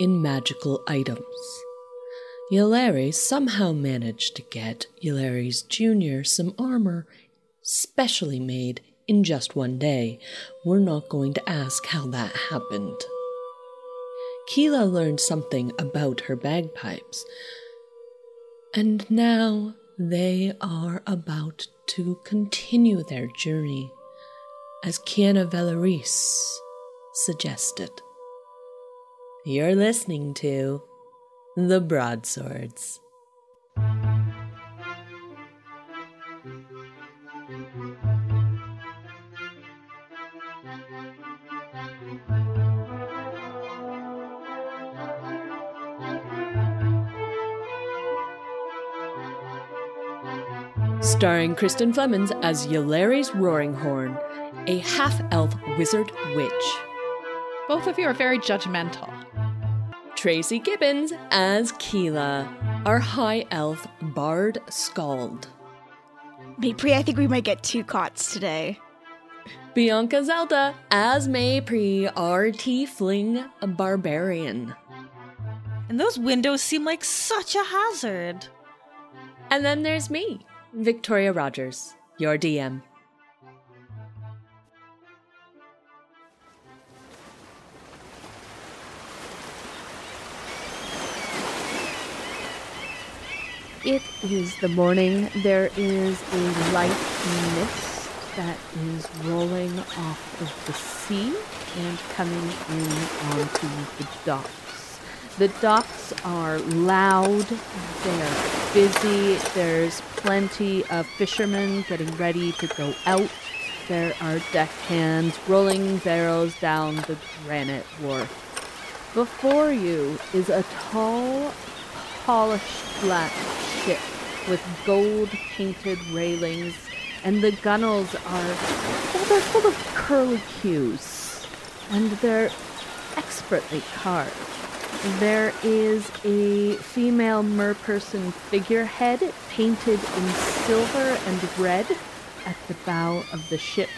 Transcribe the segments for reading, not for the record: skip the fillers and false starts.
in magical items. Yllairies somehow managed to get Yllairies Jr. some armor specially made in just one day. We're not going to ask how that happened. Keela learned something about her bagpipes, and now they are about to continue their journey, as Kiennavalyriss suggested. You're listening to The Broadswords. Starring Kristen Flemons as Yllairies Roaring Horn, a half-elf wizard witch. Both of you are very judgmental. Tracy Gibbons as Keela, our high elf bard scald. Maypre, I think we might get two cots today. Bianca Zelda as Maypre, our tiefling barbarian. And those windows seem like such a hazard. And then there's me, Victoria Rogers, your DM. It is the morning. There is a light mist that is rolling off of the sea and coming in onto the docks. The docks are loud, they're busy, there's plenty of fishermen getting ready to go out. There are deckhands rolling barrels down the granite wharf. Before you is a tall, polished black ship with gold-painted railings, and the gunwales are, well, they're full of curlicues, and they're expertly carved. There is a female merperson figurehead painted in silver and red at the bow of the ship.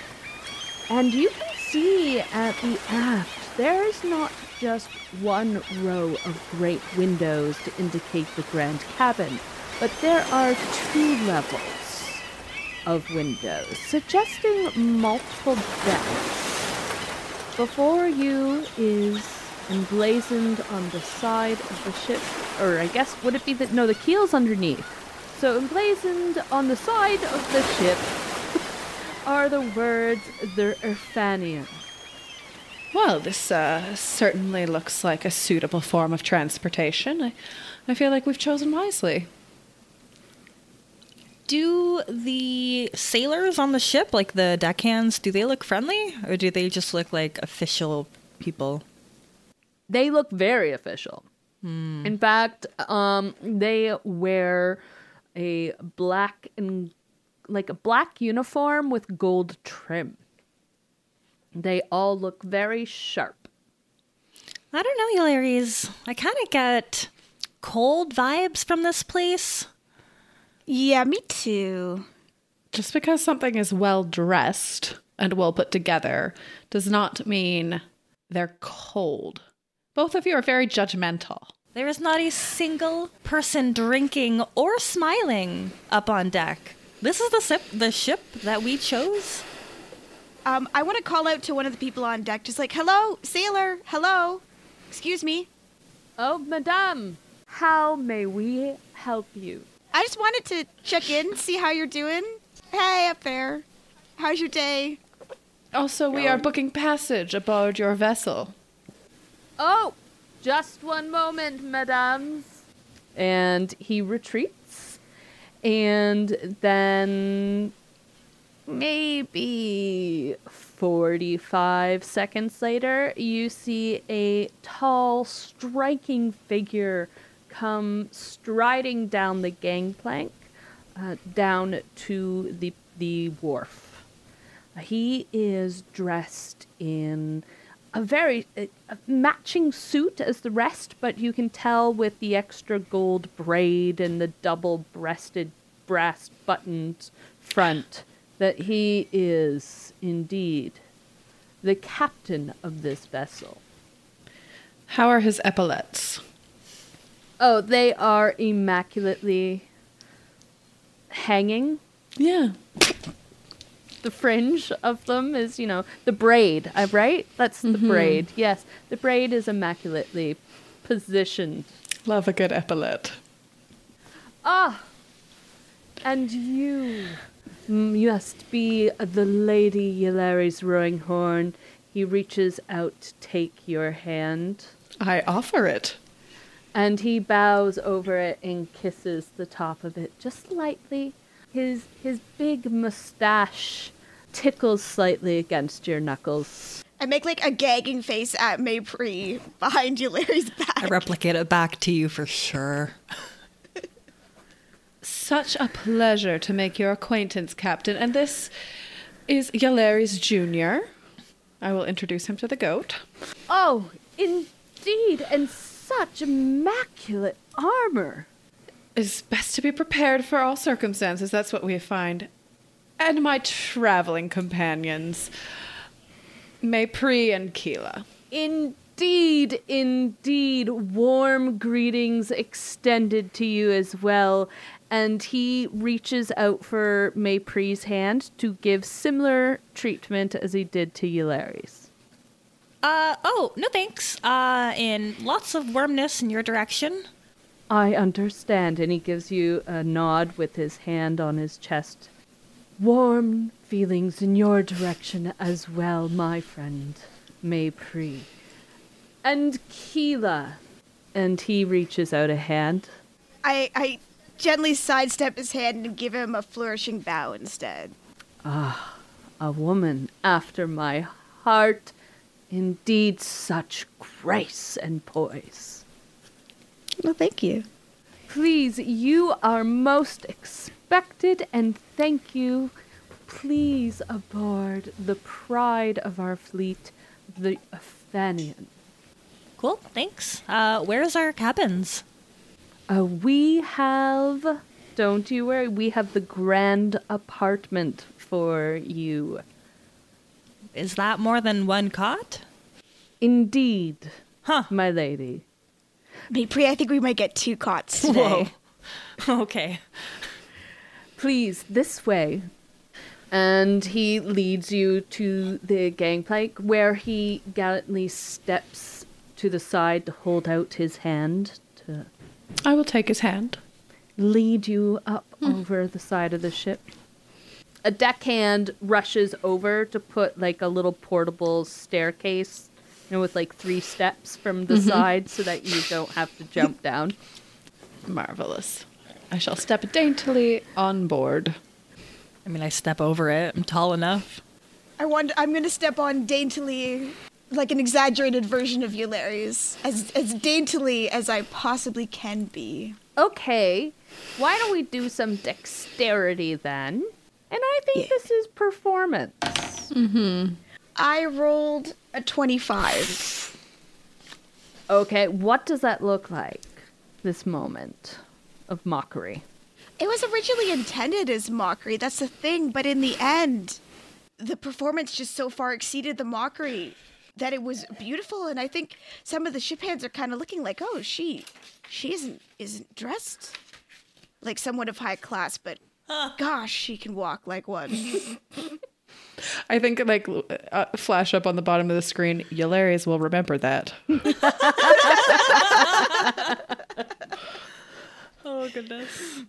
And you can see at the aft, there's not just one row of great windows to indicate the grand cabin, but there are 2 levels of windows, suggesting multiple decks. Before you is emblazoned on the side of the ship, or I guess, would it be that? No, the keel's underneath. So emblazoned on the side of the ship are the words, the Urphania. Well, this certainly looks like a suitable form of transportation. I feel like we've chosen wisely. Do the sailors on the ship, like the deckhands, do they look friendly? Or do they just look like official people? They look very official. Mm. In fact, they wear a black and like a black uniform with gold trim. They all look very sharp. I don't know, Yllairies. I kind of get cold vibes from this place. Yeah, me too. Just because something is well-dressed and well-put-together does not mean they're cold. Both of you are very judgmental. There is not a single person drinking or smiling up on deck. This is the ship that we chose. I want to call out to one of the people on deck, just like, hello, sailor, hello, excuse me. Oh, madame, how may we help you? I just wanted to check in, see how you're doing. Hey, up there, how's your day? Also, we are booking passage aboard your vessel. Oh, just one moment, madame. And he retreats, and then maybe 45 seconds later, you see a tall, striking figure come striding down the gangplank, down to the wharf. He is dressed in a very a matching suit as the rest, but you can tell with the extra gold braid and the double-breasted brass buttoned front that he is indeed the captain of this vessel. How are his epaulets? Oh, they are immaculately hanging. Yeah. The fringe of them is, you know, the braid, right? That's the braid. Yes, the braid is immaculately positioned. Love a good epaulet. Ah, and you must be the Lady Yllairies Roaring Horn. He reaches out to take your hand. I offer it. And he bows over it and kisses the top of it just lightly. His big mustache tickles slightly against your knuckles. I make like a gagging face at Maypre behind Yllairies' back. I replicate it back to you for sure. Such a pleasure to make your acquaintance, Captain. And this is Yllairies Jr. I will introduce him to the goat. Oh, indeed, and such immaculate armor. It's best to be prepared for all circumstances. That's what we find. And my traveling companions, Maypre and Keela. Indeed, indeed. Warm greetings extended to you as well. And he reaches out for Maypre's hand to give similar treatment as he did to Yllairies. Oh, no thanks. And lots of warmness in your direction. I understand. And he gives you a nod with his hand on his chest. Warm feelings in your direction as well, my friend, Maypre. And Keela. And he reaches out a hand. I gently sidestep his hand and give him a flourishing bow instead. Ah, a woman after my heart. Indeed, such grace and poise. Well, thank you. Please, you are most expected, and thank you. Please aboard the pride of our fleet, the Athanion. Cool, thanks. Where's our cabins? We have, don't you worry, we have the grand apartment for you. Is that more than one cot? Indeed, my lady. Maypre, I think we might get two cots today. Whoa. Okay. Please, this way. And he leads you to the gangplank, where he gallantly steps to the side to hold out his hand. I will take his hand. Lead you up over the side of the ship. A deckhand rushes over to put like a little portable staircase, you know, with like 3 steps from the side so that you don't have to jump down. Marvelous. I shall step daintily on board. I mean, I step over it. I'm tall enough. I'm going to step on daintily, like an exaggerated version of Yllairies, as daintily as I possibly can be. Okay. Why don't we do some dexterity then? And I think this is performance. I rolled a 25. Okay, what does that look like, this moment of mockery? It was originally intended as mockery, that's the thing, but in the end, the performance just so far exceeded the mockery that it was beautiful, and I think some of the ship hands are kind of looking like, oh, she isn't dressed like someone of high class, but... Gosh, she can walk like one. I think, like, flash up on the bottom of the screen, Yllairies will remember that. Oh, goodness.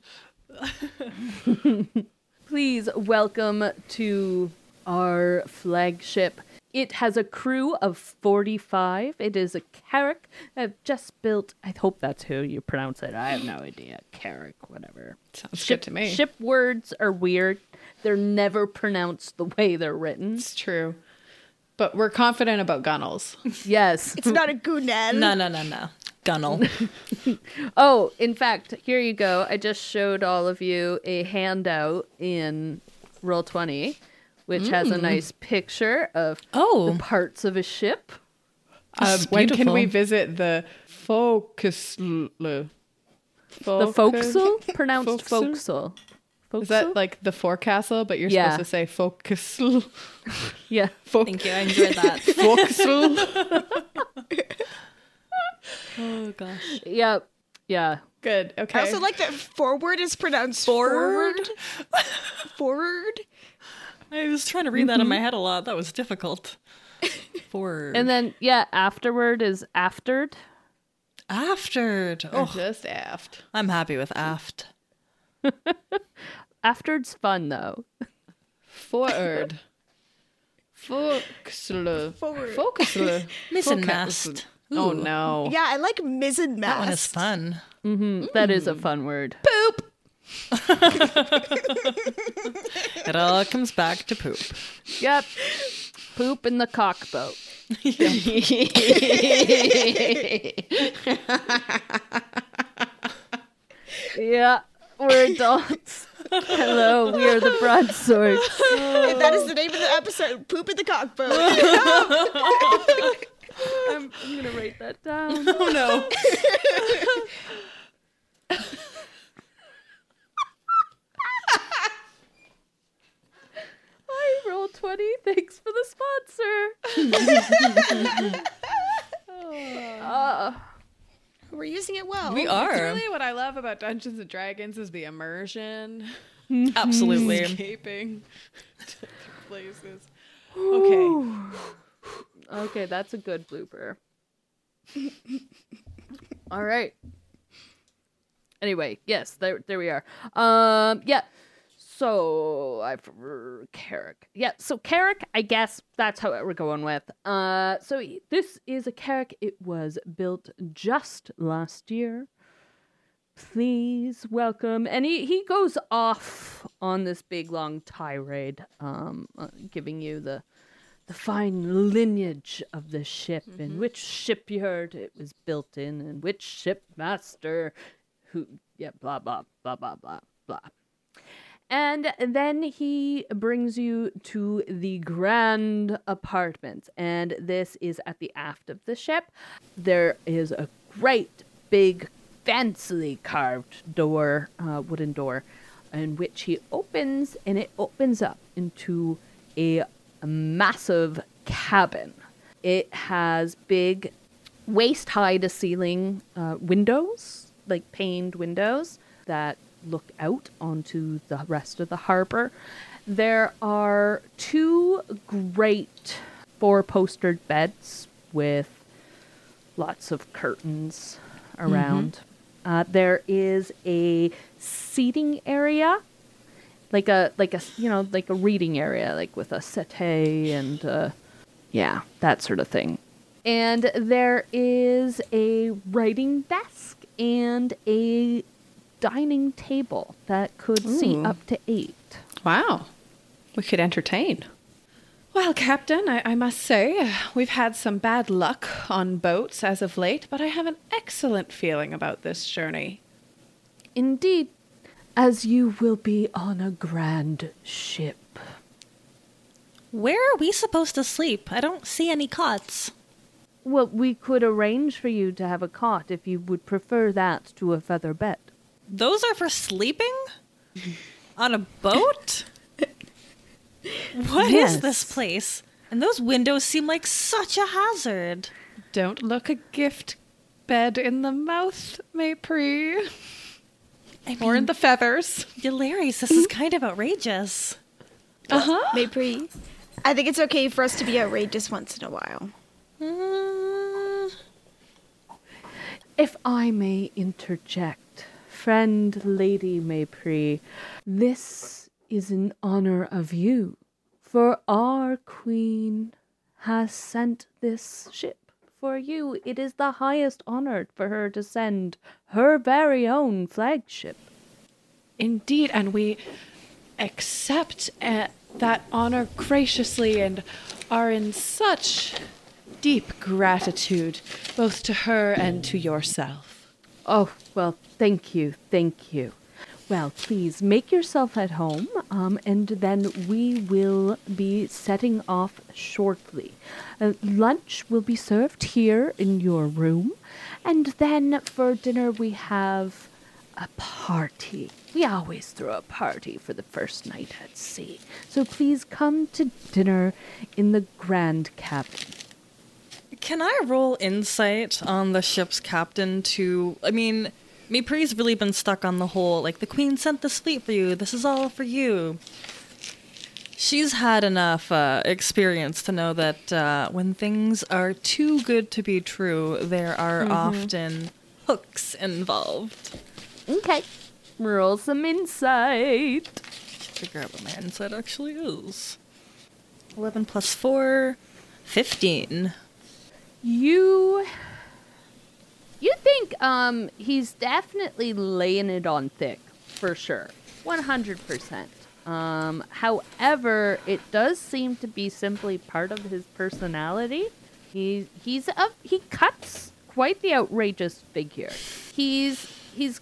Please welcome to our flagship It has a crew of 45. It is a carrack. I've just built... I hope that's who you pronounce it. I have no idea. Carrack, whatever. Sounds good to me. Ship words are weird. They're never pronounced the way they're written. It's true. But we're confident about gunnels. Yes. It's not a gunnel. No. Gunnel. Oh, in fact, here you go. I just showed all of you a handout in Roll20, which has a nice picture of the parts of a ship. When can we visit the forecastle? The forecastle? Pronounced forecastle. Is that like the forecastle, but you're supposed to say forecastle? Yeah. Thank you. I enjoyed that. Forecastle. Oh, gosh. Yep. Yeah. Good. Okay. I also like that forward is pronounced forward. Forward. I was trying to read that in my head a lot. That was difficult. Forward. And then, afterward is aftered. Aftered. Oh, just aft. I'm happy with aft. Aftered's fun, though. Forward. Foxler. Foxler. Mizzenmast. Oh, no. Yeah, I like mizzenmast. That one is fun. Mm-hmm. That is a fun word. Poop. It all comes back to poop. Yep. Poop in the cockboat. Yeah, we're adults. Hello, we are the Broadswords. And that is the name of the episode, Poop in the Cockboat. I'm going to write that down. Oh, no. Roll20, thanks for the sponsor. We're using it well. We are. It's really what I love about Dungeons and Dragons is the immersion. Absolutely. Escaping to other places. Okay. Okay, that's a good blooper. All right. Anyway, yes, there we are. Yeah. So, carrack. Yeah, so carrack, I guess that's how we're going with. So this is a carrack. It was built just last year. Please welcome. And he goes off on this big, long tirade, giving you the fine lineage of the ship and which shipyard it was built in and which shipmaster who, blah, blah, blah, blah, blah, blah. And then he brings you to the grand apartment. And this is at the aft of the ship. There is a great, big, fancily carved door, wooden door, in which he opens, and it opens up into a massive cabin. It has big, waist-high to ceiling windows, like paned windows that look out onto the rest of the harbor. There are two great 4-postered beds with lots of curtains around. There is a seating area, like a reading area, like with a settee and that sort of thing. And there is a writing desk and a dining table that could seat up to 8. Wow. We could entertain. Well, Captain, I must say, we've had some bad luck on boats as of late, but I have an excellent feeling about this journey. Indeed, as you will be on a grand ship. Where are we supposed to sleep? I don't see any cots. Well, we could arrange for you to have a cot if you would prefer that to a feather bed. Those are for sleeping? On a boat? What is this place? And those windows seem like such a hazard. Don't look a gift bed in the mouth, Maypre. Or in the feathers. Yllairies, this is kind of outrageous. Maypre, I think it's okay for us to be outrageous once in a while. If I may interject, friend Lady Maypre, this is in honor of you, for our queen has sent this ship for you. It is the highest honor for her to send her very own flagship. Indeed, and we accept that honor graciously and are in such deep gratitude, both to her and to yourself. Oh, well, thank you, thank you. Well, please make yourself at home, and then we will be setting off shortly. Lunch will be served here in your room, and then for dinner we have a party. We always throw a party for the first night at sea, so please come to dinner in the Grand Cabin. Can I roll insight on the ship's captain to, I mean... Maypre's really been stuck on the whole, like, the queen sent this fleet for you, this is all for you. She's had enough experience to know that when things are too good to be true, there are often hooks involved. Okay. Roll some insight. Figure out what my insight actually is. 11 plus 4, 15. You think he's definitely laying it on thick, for sure. 100%. However, it does seem to be simply part of his personality. He cuts quite the outrageous figure. He's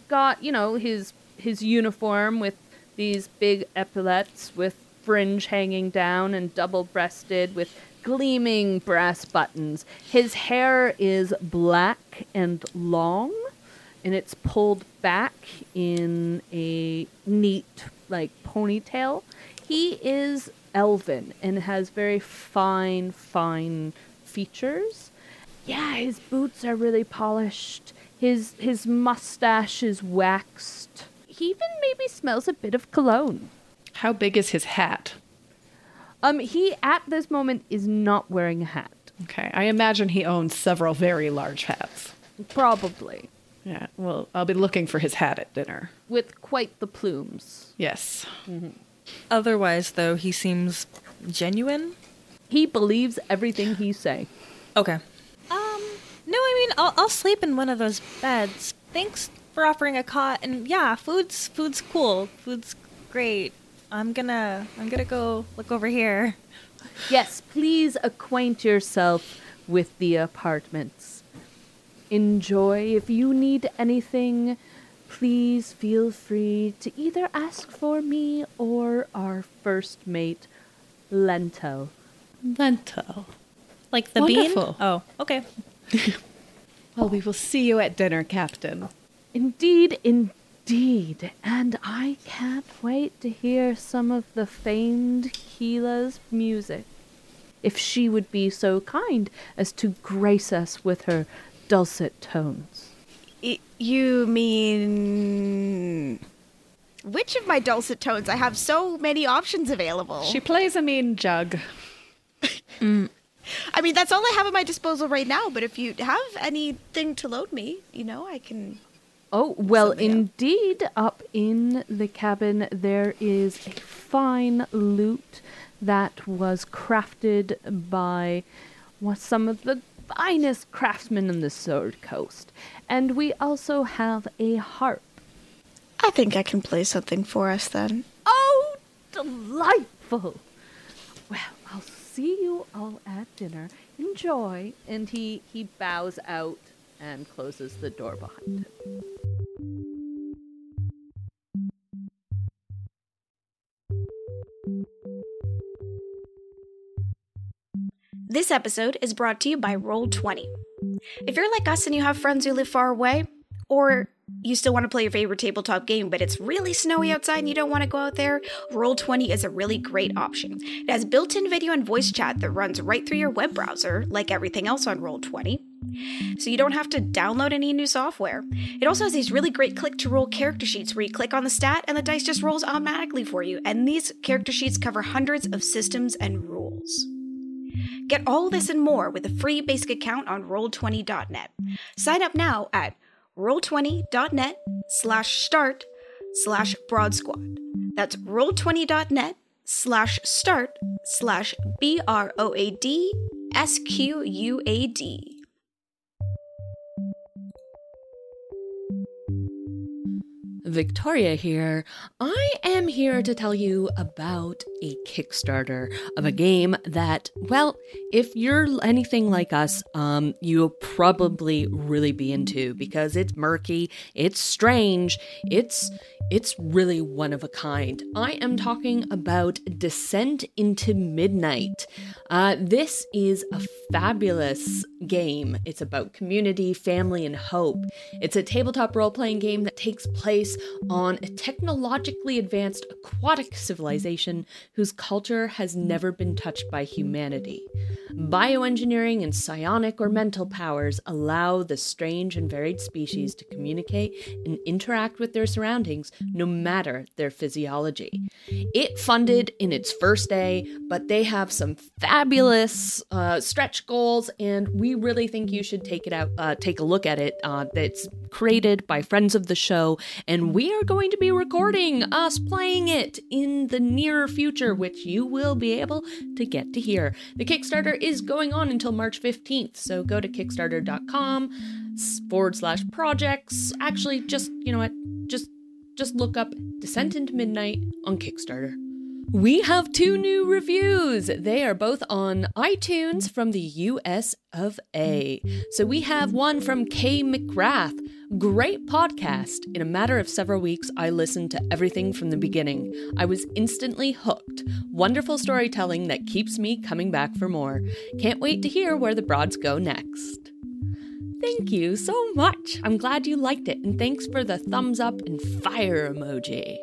got, you know, his uniform with these big epaulettes with fringe hanging down and double-breasted with gleaming brass buttons. His hair is black and long, and it's pulled back in a neat, like, ponytail. He is elven and has very fine features. Yeah, his boots are really polished. His mustache is waxed. He even maybe smells a bit of cologne. How big is his hat? He, at this moment, is not wearing a hat. Okay. I imagine he owns several very large hats. Probably. Yeah. Well, I'll be looking for his hat at dinner. With quite the plumes. Yes. Mm-hmm. Otherwise, though, he seems genuine. He believes everything he's saying. Okay. No, I mean, I'll sleep in one of those beds. Thanks for offering a cot. And yeah, food's cool. Food's great. I'm gonna go look over here. Yes, please acquaint yourself with the apartments. Enjoy. If you need anything, please feel free to either ask for me or our first mate, Lento. Lento. Like the Wonderful. Bean? Oh, okay. Well, we will see you at dinner, Captain. Indeed, and I can't wait to hear some of the famed Keela's music, if she would be so kind as to grace us with her dulcet tones. You mean... Which of my dulcet tones? I have so many options available. She plays a mean jug. I mean, that's all I have at my disposal right now, but if you have anything to load me, you know, I can... Oh, well, indeed, up in the cabin there is a fine lute that was crafted by some of the finest craftsmen in the Sword Coast. And we also have a harp. I think I can play something for us then. Oh, delightful! Well, I'll see you all at dinner. Enjoy. And he bows out and closes the door behind him. This episode is brought to you by Roll20. If you're like us and you have friends who live far away, or you still want to play your favorite tabletop game, but it's really snowy outside and you don't want to go out there, Roll20 is a really great option. It has built-in video and voice chat that runs right through your web browser, like everything else on Roll20, so you don't have to download any new software. It also has these really great click-to-roll character sheets where you click on the stat and the dice just rolls automatically for you, and these character sheets cover hundreds of systems and rules. Get all this and more with a free basic account on Roll20.net. Sign up now at Roll20.net/start/broadsquad. That's Roll20.net/start/BROAD SQUAD. Victoria here. I am here to tell you about a Kickstarter of a game that, well, if you're anything like us, you'll probably really be into, because it's murky, it's strange, it's really one of a kind. I am talking about Descent into Midnight. This is a fabulous game. It's about community, family, and hope. It's a tabletop role-playing game that takes place on a technologically advanced aquatic civilization whose culture has never been touched by humanity. Bioengineering and psionic or mental powers allow the strange and varied species to communicate and interact with their surroundings, no matter their physiology. It funded in its first day, but they have some fabulous stretch goals, and we really think you should take a look at it. It's created by friends of the show, and we are going to be recording us playing it in the near future, which you will be able to get to hear. The Kickstarter is going on until March 15th, so go to kickstarter.com/projects. Actually, just look up Descent into Midnight on Kickstarter. We have two new reviews. They are both on iTunes from the US of A. So we have one from Kay McGrath. Great podcast. In a matter of several weeks, I listened to everything from the beginning. I was instantly hooked. Wonderful storytelling that keeps me coming back for more. Can't wait to hear where the broads go next. Thank you so much. I'm glad you liked it, and thanks for the thumbs up and fire emoji.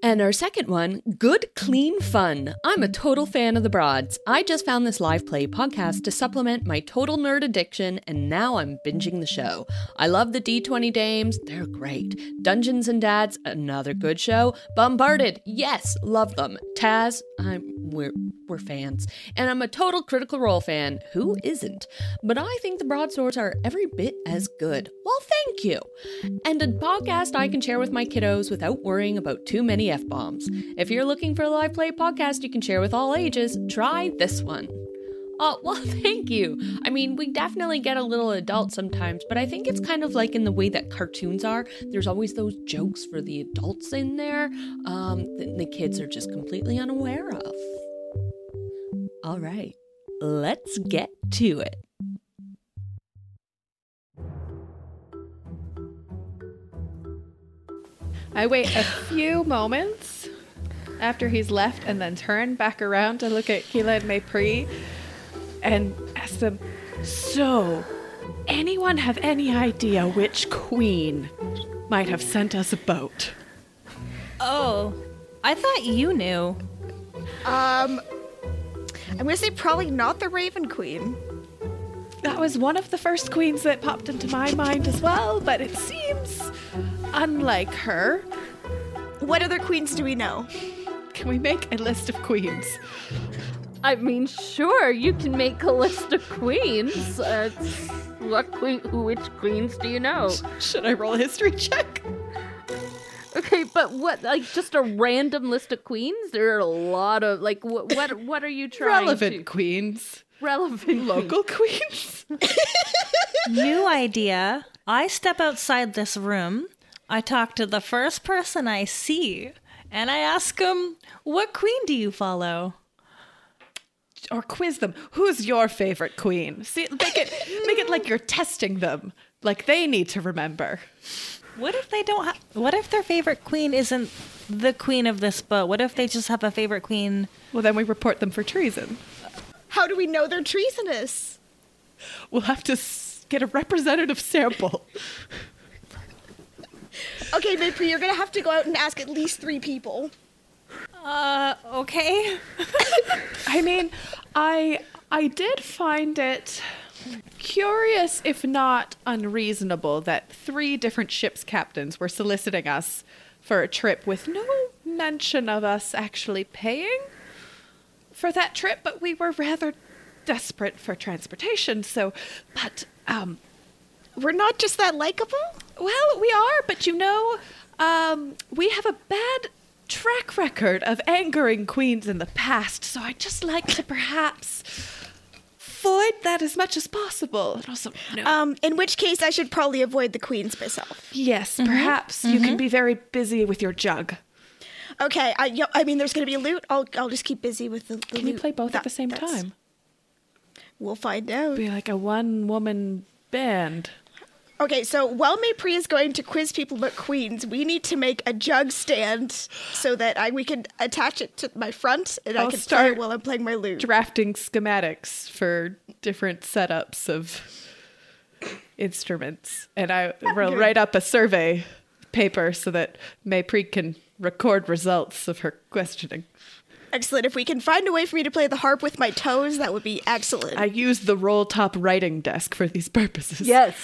And our second one, Good Clean Fun. I'm a total fan of the Broads. I just found this live play podcast to supplement my total nerd addiction, and now I'm binging the show. I love the D20 Dames. They're great. Dungeons and Dads, another good show. Bombarded, yes, love them. Taz, we're fans. And I'm a total Critical Role fan. Who isn't? But I think the Broadswords are every bit as good. Well, thank you. And a podcast I can share with my kiddos without worrying about too many F-bombs. If you're looking for a live play podcast you can share with all ages, try this one. Oh, well, thank you. I mean, we definitely get a little adult sometimes, but I think it's kind of like in the way that cartoons are. There's always those jokes for the adults in there that the kids are just completely unaware of. All right, let's get to it. I wait a few moments after he's left and then turn back around to look at Keela and Maypre and ask them, so, anyone have any idea which queen might have sent us a boat? Oh, I thought you knew. I'm going to say probably not the Raven Queen. That was one of the first queens that popped into my mind as well, but it seems unlike her. What other queens do we know? Can we make a list of queens? I mean, sure, you can make a list of queens. Which queens do you know? Should I roll a history check? Okay, but what, like, just a random list of queens? There are a lot of, like, what are you trying relevant to? Queens. Relevant local queens? New idea. I step outside this room. I talk to the first person I see, and I ask them, what queen do you follow? Or quiz them, who's your favorite queen? See, make it like you're testing them, like they need to remember. What if they don't what if their favorite queen isn't the queen of this boat? What if they just have a favorite queen? Well, then we report them for treason. How do we know they're treasonous? We'll have to get a representative sample. Okay, Maypre, you're going to have to go out and ask at least 3 people. Okay. I mean, I did find it curious, if not unreasonable, that 3 different ships' captains were soliciting us for a trip with no mention of us actually paying for that trip, but we were rather desperate for transportation, so... But, we're not just that likable? Well, we are, but you know, we have a bad track record of angering queens in the past, so I'd just like to perhaps avoid that as much as possible. And also, no. In which case, I should probably avoid the queens myself. Yes, mm-hmm. Perhaps mm-hmm. you can be very busy with your jug. Okay, I mean, there's going to be loot. I'll just keep busy with the loot. Can you play both at the same time? We'll find out. Be like a one-woman band. Okay, so while Maypre is going to quiz people about queens, we need to make a jug stand so that we can attach it to my front and I can start play while I'm playing my lute. Drafting schematics for different setups of instruments. And I will write up a survey paper so that Maypre can record results of her questioning. Excellent. If we can find a way for me to play the harp with my toes, that would be excellent. I use the roll-top writing desk for these purposes. Yes.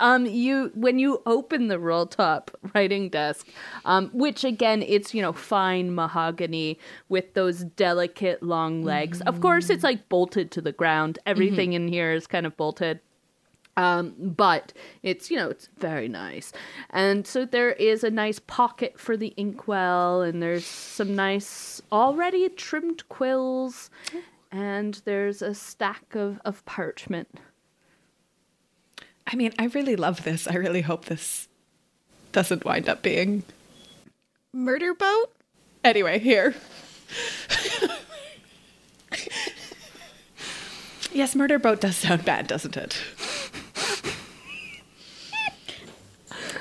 When you open the roll-top writing desk, which again, it's, fine mahogany with those delicate long legs. Mm-hmm. Of course, it's like bolted to the ground. Everything mm-hmm. in here is kind of bolted. But it's, it's very nice. And so there is a nice pocket for the inkwell, and there's some nice already trimmed quills, and there's a stack of parchment. I mean, I really love this. I really hope this doesn't wind up being... Murder boat? Anyway, here. Yes, murder boat does sound bad, doesn't it?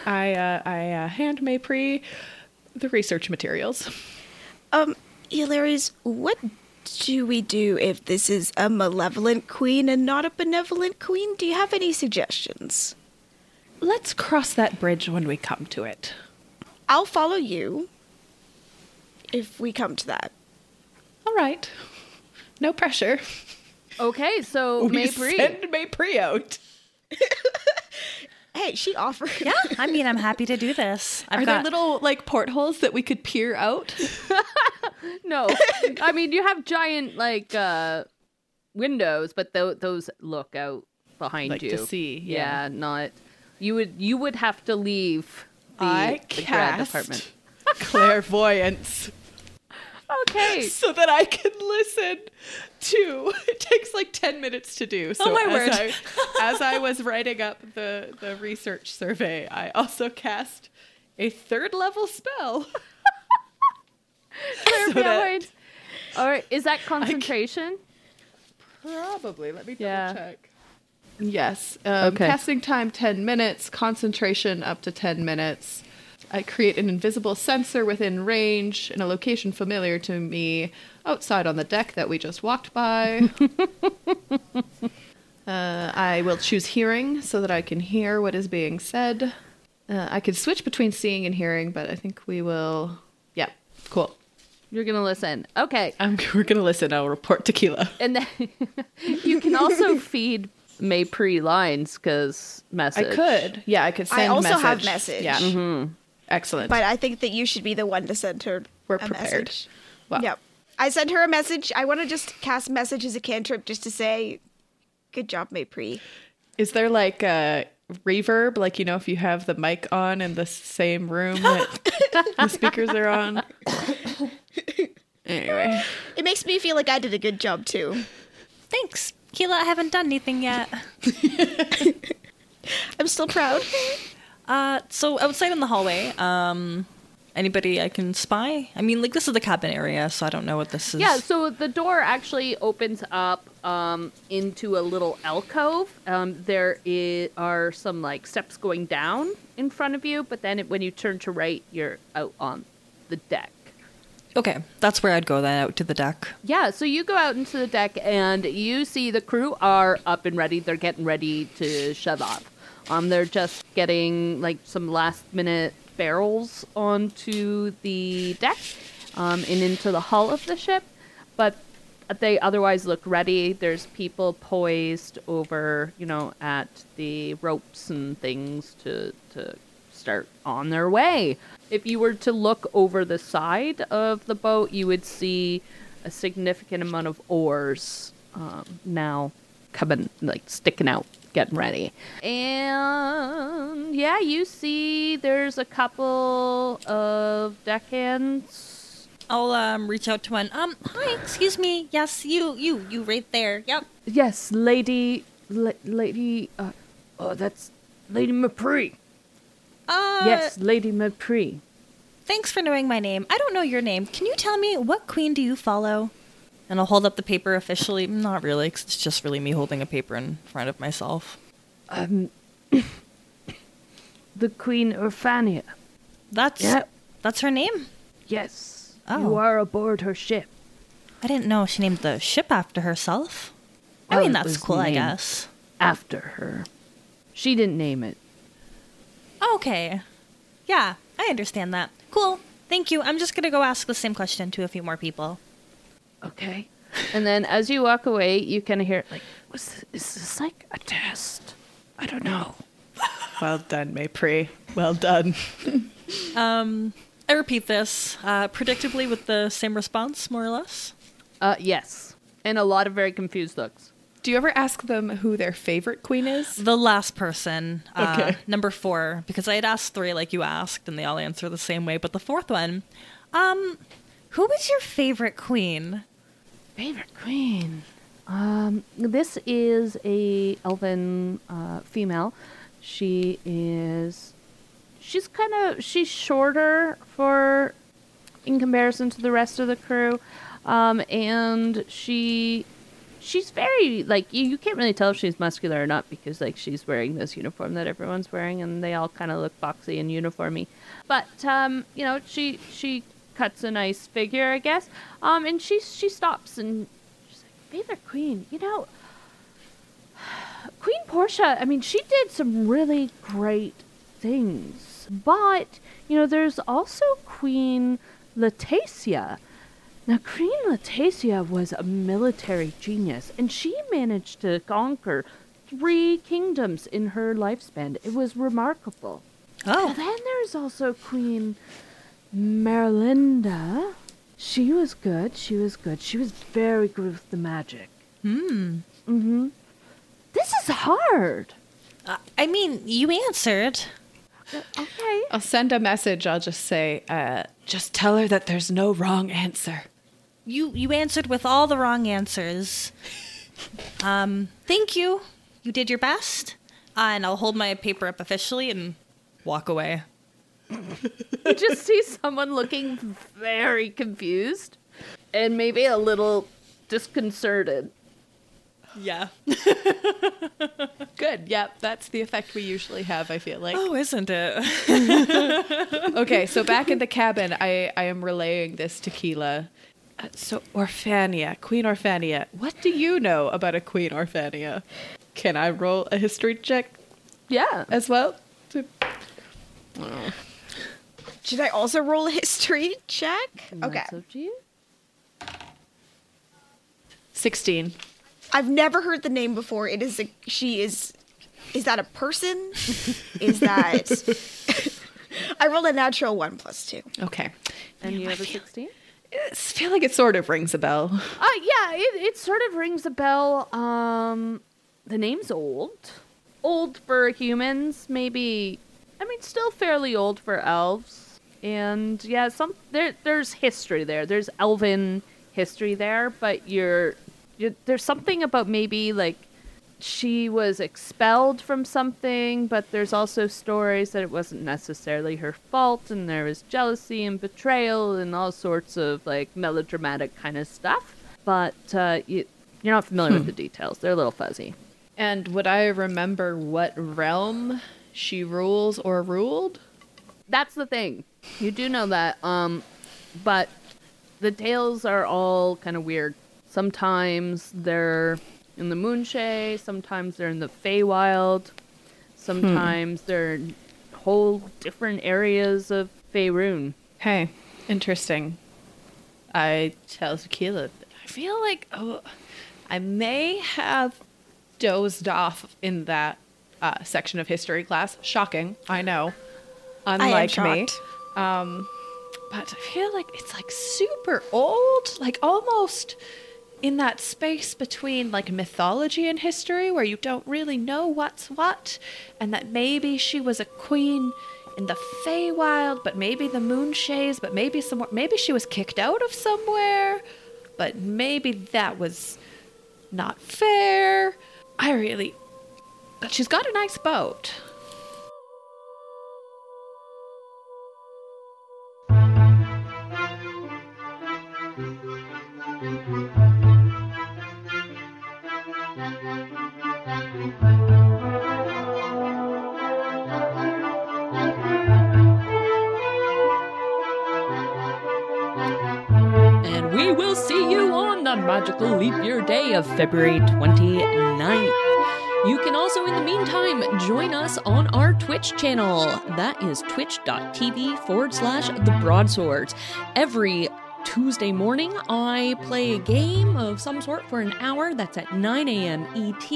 I hand Maypre the research materials. Yllairies, what do we do if this is a malevolent queen and not a benevolent queen? Do you have any suggestions? Let's cross that bridge when we come to it. I'll follow you if we come to that. All right. No pressure. Okay, so Maypre. Send Maypre out. Hey, she offered. Yeah, I mean, I'm happy to do this. Are there little, portholes that we could peer out? No. I mean, you have giant, windows, but those look out behind you. To see. Yeah, not... You would have to leave the grad apartment. Clairvoyance. Okay. So that I can listen to. It takes 10 minutes to do. So oh my word. As I was writing up the research survey, I also cast a 3rd level spell. Clairvoyant. All right. Is that concentration? Probably. Let me double check. Yes. Okay. Casting time 10 minutes, concentration up to 10 minutes. I create an invisible sensor within range in a location familiar to me outside on the deck that we just walked by. I will choose hearing so that I can hear what is being said. I could switch between seeing and hearing, but I think we will... Yeah, cool. You're going to listen. Okay. We're going to listen. I'll report to Keela. And then you can also feed Maypre lines because message. I could. Yeah, I could send message. I also have message. Yeah. Mm-hmm. Excellent. But I think that you should be the one to send her a prepared message. Wow. Yep. I sent her a message. I want to just cast message as a cantrip just to say, good job, Maypre. Is there a reverb? If you have the mic on in the same room that the speakers are on? Anyway. It makes me feel like I did a good job, too. Thanks, Keela. I haven't done anything yet. I'm still proud. So outside in the hallway, anybody I can spy? I mean, this is the cabin area, so I don't know what this is. Yeah, so the door actually opens up into a little alcove. There are some, steps going down in front of you, but then when you turn to right, you're out on the deck. Okay, that's where I'd go then, out to the deck. Yeah, so you go out into the deck, and you see the crew are up and ready. They're getting ready to shove off. They're just getting some last-minute barrels onto the deck and into the hull of the ship, but they otherwise look ready. There's people poised over, at the ropes and things to start on their way. If you were to look over the side of the boat, you would see a significant amount of oars now coming, sticking out. Getting ready. And yeah, you see there's a couple of deckhands I'll reach out to one. Hi, excuse me. Yes, you right there. Yep. Yes, lady. Oh, that's Lady Maypre. Yes, Lady Maypre. Thanks for knowing my name. I don't know your name. Can you tell me what queen do you follow? And I'll hold up the paper officially. Not really, 'cause it's just really me holding a paper in front of myself. The Queen Urphania. That's her name? Yes. Oh. You are aboard her ship. I didn't know she named the ship after herself. Well, I mean, that's cool, I guess. After her. She didn't name it. Okay. Yeah, I understand that. Cool. Thank you. I'm just going to go ask the same question to a few more people. Okay. And then as you walk away, you kind of hear, like, is this like a test? I don't know. Well done, Maypre. Well done. I repeat this, predictably with the same response, more or less. Yes. And a lot of very confused looks. Do you ever ask them who their favorite queen is? The last person, okay. Number 4, because I had asked 3 like you asked, and they all answer the same way. But the 4th one, who is your favorite queen? Favorite queen? This is a elven female. She's shorter in comparison to the rest of the crew. And she's very, like, you can't really tell if she's muscular or not because, like, she's wearing this uniform that everyone's wearing and they all kind of look boxy and uniformy. But, you know, she cuts a nice figure, I guess. And she stops and she's like, favorite queen, you know, Queen Portia, I mean, she did some really great things. But, you know, there's also Queen Latacia. Now, Queen Latacia was a military genius, and she managed to conquer 3 kingdoms in her lifespan. It was remarkable. Oh. And then there's also Queen Marilinda. She was good. She was very good with the magic. Hmm. Mm-hmm. This is hard. I mean, you answered. Okay. I'll send a message. I'll just say, just tell her that there's no wrong answer. You answered with all the wrong answers. Thank you. You did your best. And I'll hold my paper up officially and walk away. You just see someone looking very confused and maybe a little disconcerted. Yeah. Good. Yep. That's the effect we usually have, I feel like. Oh, isn't it? Okay. So back in the cabin, I am relaying this to Keela. So Urphania, Queen Urphania. What do you know about a Queen Urphania? Can I roll a history check? Yeah. As well? Should I also roll a history check? Okay. That's up to you. 16. I've never heard the name before. It is is that a person? Is that, I rolled a natural 1 + 2. Okay. And you have a 16? I feel like it sort of rings a bell. Yeah, it sort of rings a bell. The name's old. Old for humans, maybe. I mean, still fairly old for elves. And yeah, there's history there. There's elven history there, but there's something about maybe, like, she was expelled from something, but there's also stories that it wasn't necessarily her fault, and there was jealousy and betrayal and all sorts of, like, melodramatic kind of stuff. But you're not familiar with the details. They're a little fuzzy. And would I remember what realm she rules or ruled? That's the thing. You do know that, but the tales are all kind of weird. Sometimes they're in the Moonshae, sometimes they're in the Feywild, sometimes they're in whole different areas of Faerun. Hey, interesting. I tell Keela, I feel like I may have dozed off in that section of history class. Shocking, I know. Unlike me. But I feel like it's, like, super old, like, almost in that space between, like, mythology and history where you don't really know what's what, and that maybe she was a queen in the Feywild, but maybe the Moonshaes, but maybe somewhere. Maybe she was kicked out of somewhere, but maybe that was not fair. But she's got a nice boat. Magical Leap Year Day of February 29th. You can also, in the meantime, join us on our Twitch channel. That is twitch.tv/The Broadswords. Every Tuesday morning, I play a game of some sort for an hour. That's at 9 a.m. ET.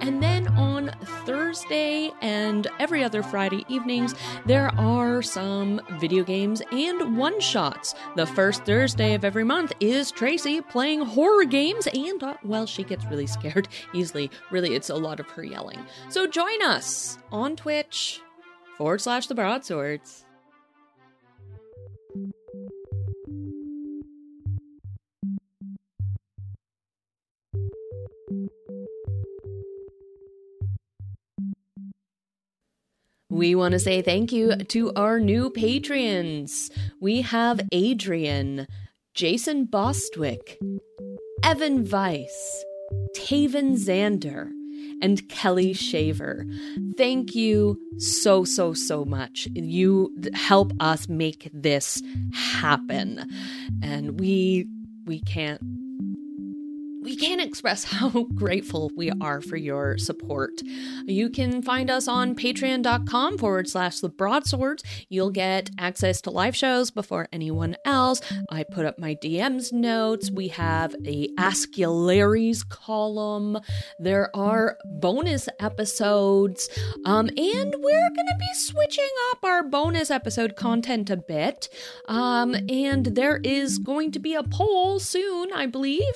And then on Thursday and every other Friday evenings, there are some video games and one-shots. The first Thursday of every month is Tracy playing horror games. And, well, she gets really scared easily. Really, it's a lot of her yelling. So join us on Twitch /The Broadswords. We want to say thank you to our new Patreons. We have Adrian, Jason Bostwick, Evan Weiss, Taven Zander, and Kelly Shaver. Thank you so, so, so much. You help us make this happen. And we can't express how grateful we are for your support. You can find us on patreon.com/The Broadswords. You'll get access to live shows before anyone else. I put up my DMs notes. We have a Ask Yllairies column. There are bonus episodes. And we're going to be switching up our bonus episode content a bit. And there is going to be a poll soon, I believe,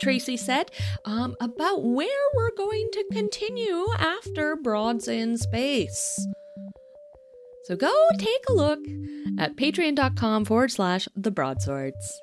Tracy said, about where we're going to continue after Broads in Space. So go take a look at patreon.com/The Broadswords.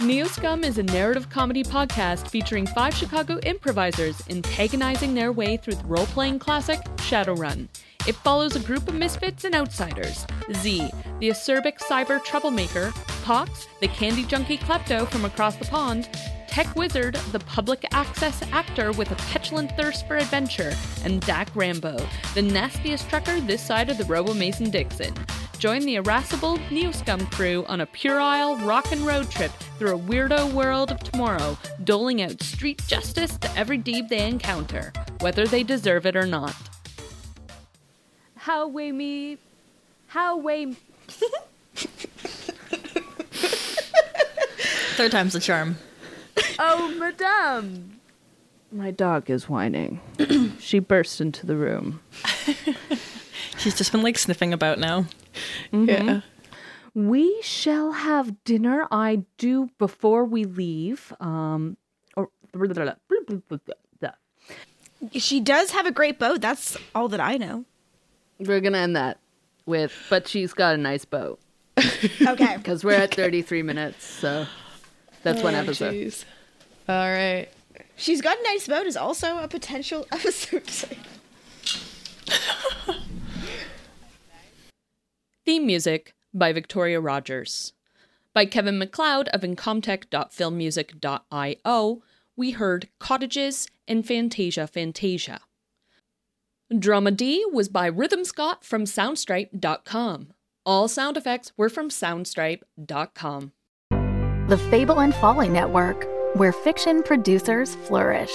Neoscum is a narrative comedy podcast featuring 5 Chicago improvisers antagonizing their way through the role-playing classic Shadowrun. It follows a group of misfits and outsiders. Z, the acerbic cyber troublemaker. Pox, the candy junkie klepto from across the pond. Tech Wizard, the public access actor with a petulant thirst for adventure. And Dak Rambo, the nastiest trucker this side of the Robo-Mason-Dixon. Join the irascible Neoscum crew on a puerile rock and road trip through a weirdo world of tomorrow, doling out street justice to every deeb they encounter, whether they deserve it or not. Third time's the charm. Oh, madame. My dog is whining. She burst into the room. She's just been, like, sniffing about now. Mm-hmm. Yeah. We shall have dinner. I do before we leave. She does have a great boat. That's all that I know. We're going to end that with, but she's got a nice boat. Okay. Because we're at 33 minutes, so that's one episode. Geez. All right. She's got a nice boat is also a potential episode. Theme music by Victoria Rogers. By Kevin MacLeod of incompetech.filmmusic.io, we heard Cottages and Fantasia. Drama D was by Rhythm Scott from Soundstripe.com. All sound effects were from Soundstripe.com. The Fable and Folly Network, where fiction producers flourish.